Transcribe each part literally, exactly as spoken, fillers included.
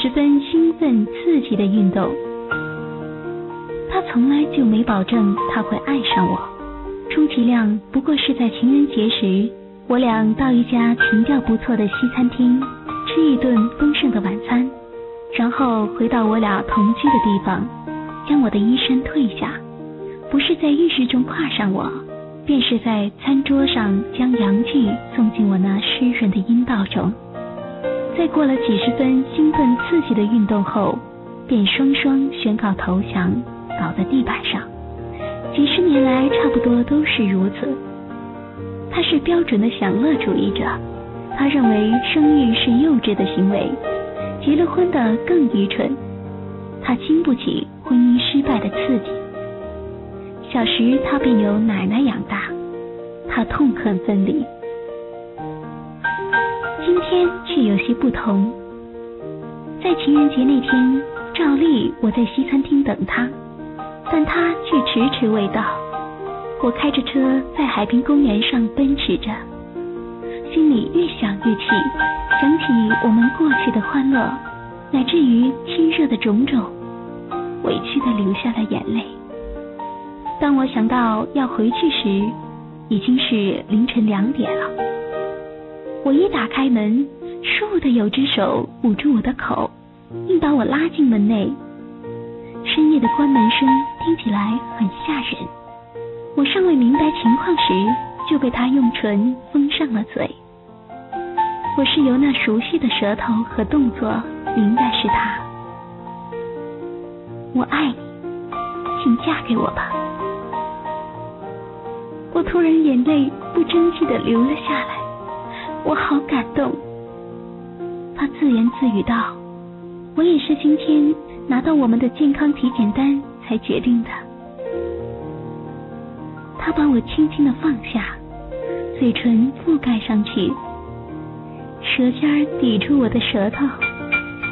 十分兴奋刺激的运动。他从来就没保证他会爱上我，充其量不过是在情人节时，我俩到一家评价不错的西餐厅吃一顿丰盛的晚餐，然后回到我俩同居的地方，将我的衣衫褪下，不是在浴室中跨上我，便是在餐桌上将阳气送进我那湿润的阴道中。在过了几十分兴奋刺激的运动后，便双双宣告投降，倒在地板上。几十年来差不多都是如此。他是标准的享乐主义者，他认为生育是幼稚的行为，结了婚的更愚蠢。他经不起婚姻失败的刺激。小时他便由奶奶养大，他痛恨分离。今天却有些不同，在情人节那天，照例我在西餐厅等他，但他却迟迟未到。我开着车在海滨公园上奔驰着，心里越想越气，想起我们过去的欢乐，乃至于亲热的种种，委屈地流下了眼泪。当我想到要回去时，已经是凌晨两点了。我一打开门，倏地有只手捂住我的口，硬把我拉进门内。深夜的关门声听起来很吓人，我尚未明白情况时，就被他用唇封上了嘴。我是由那熟悉的舌头和动作明白是他。我爱你，请嫁给我吧。我突然眼泪不争气地流了下来，我好感动。他自言自语道，我也是今天拿到我们的健康体检单才决定的。他把我轻轻地放下，嘴唇覆盖上去，舌尖抵住我的舌头，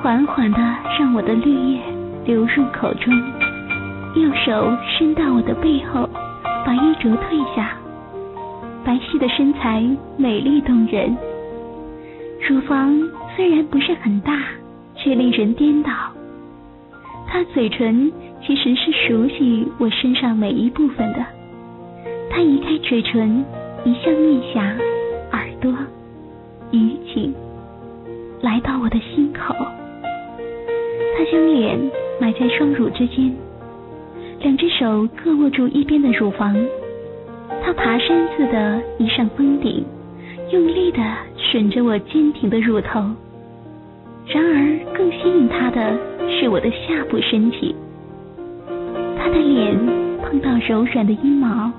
缓缓地让我的绿叶流入口中，右手伸到我的背后，把衣着褪下，白皙的身材美丽动人，乳房虽然不是很大，却令人颠倒。他嘴唇其实是熟悉我身上每一部分的，他移开嘴唇，移向面颊、耳朵、鱼颈，来到我的心口。他将脸埋在双乳之间，两只手各握住一边的乳房。他爬山似的移上峰顶，用力地吮着我坚挺的乳头。然而更吸引他的是我的下部身体，他的脸碰到柔软的阴毛，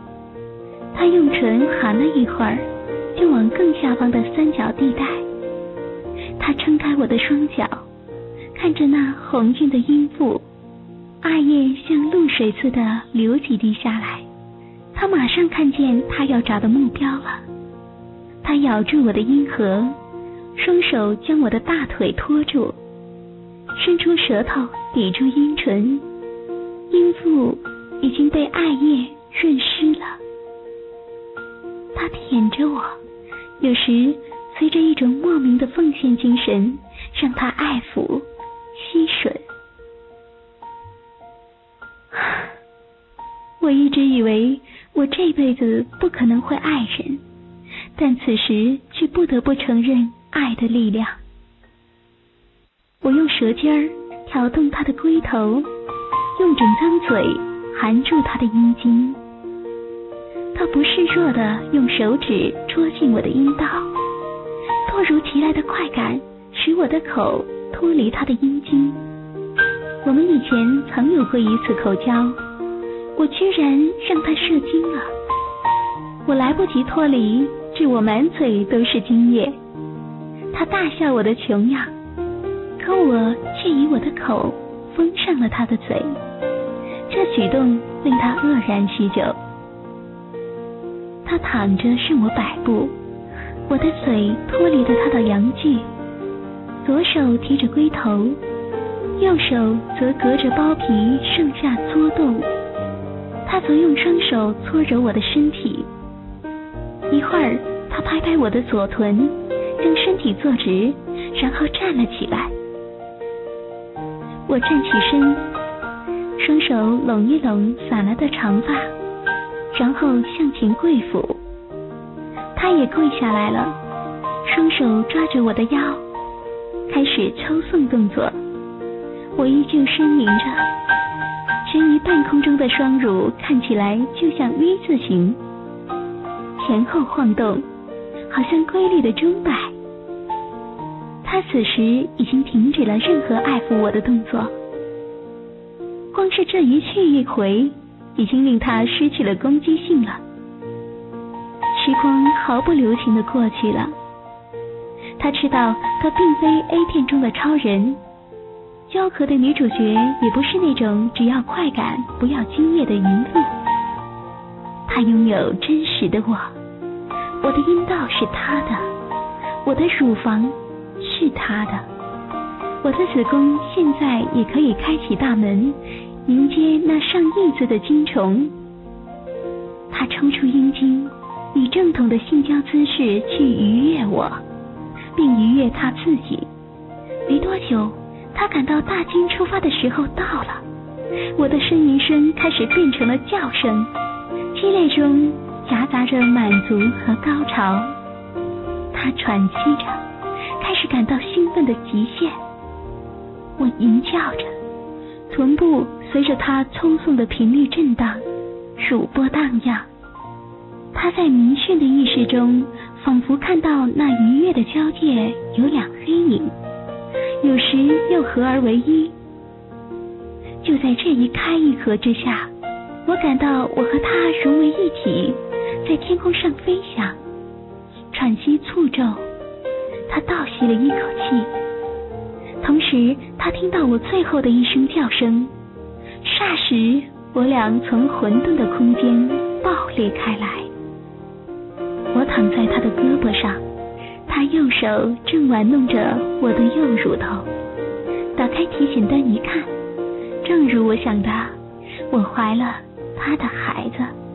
他用唇含了一会儿，就往更下方的三角地带。他撑开我的双脚，看着那红晕的阴部，爱液像露水似的流几滴下来。他马上看见他要找的目标了，他咬住我的阴核，双手将我的大腿托住，伸出舌头抵住阴唇，阴部已经被爱液润湿了。他舔着我，有时随着一种莫名的奉献精神，让他爱抚、吸吮。我一直以为我这辈子不可能会爱人，但此时却不得不承认爱的力量。我用舌尖儿挑动他的龟头，用整张嘴含住他的阴茎。他不示弱地用手指戳进我的阴道，突如其来的快感使我的口脱离他的阴茎。我们以前曾有过一次口交，我居然让他射精了。我来不及脱离，致我满嘴都是精液。他大笑我的穷样，可我却以我的口封上了他的嘴。这举动令他愕然许久。他躺着任我摆布，我的嘴脱离了他的阳具，左手提着龟头，右手则隔着包皮上下搓动。他则用双手搓揉我的身体，一会儿他拍拍我的左臀，将身体坐直，然后站了起来。我站起身，双手拢一拢散了的长发，然后向前跪伏。他也跪下来了，双手抓着我的腰，开始抽送动作。我依旧呻吟着，悬于半空中的双乳看起来就像 V 字形，前后晃动，好像瑰丽的钟摆。他此时已经停止了任何爱抚我的动作，光是这一去一回，已经令他失去了攻击性了。时光毫不留情地过去了，他知道他并非 A 片中的超人，胶壳的女主角也不是那种只要快感不要精液的淫妇，她拥有真实的我，我的阴道是她的，我的乳房是她的，我的子宫现在也可以开启大门，迎接那上亿只的精虫。她抽出阴茎，以正统的性交姿势去愉悦我，并愉悦她自己。没多久，他感到大军出发的时候到了，我的呻吟声开始变成了叫声，激烈中夹杂着满足和高潮。他喘息着，开始感到兴奋的极限。我吟叫着，臀部随着他抽送的频率震荡，乳波荡漾。他在迷眩的意识中，仿佛看到那愉悦的交界有两黑影，有时又合而为一。就在这一开一合之下，我感到我和他融为一体，在天空上飞翔。喘息促骤，他倒吸了一口气，同时他听到我最后的一声叫声。霎时，我俩从混沌的空间爆裂开来。我躺在他的胳膊上，他右手正玩弄着我的右乳头。打开体检单一看，正如我想的，我怀了他的孩子。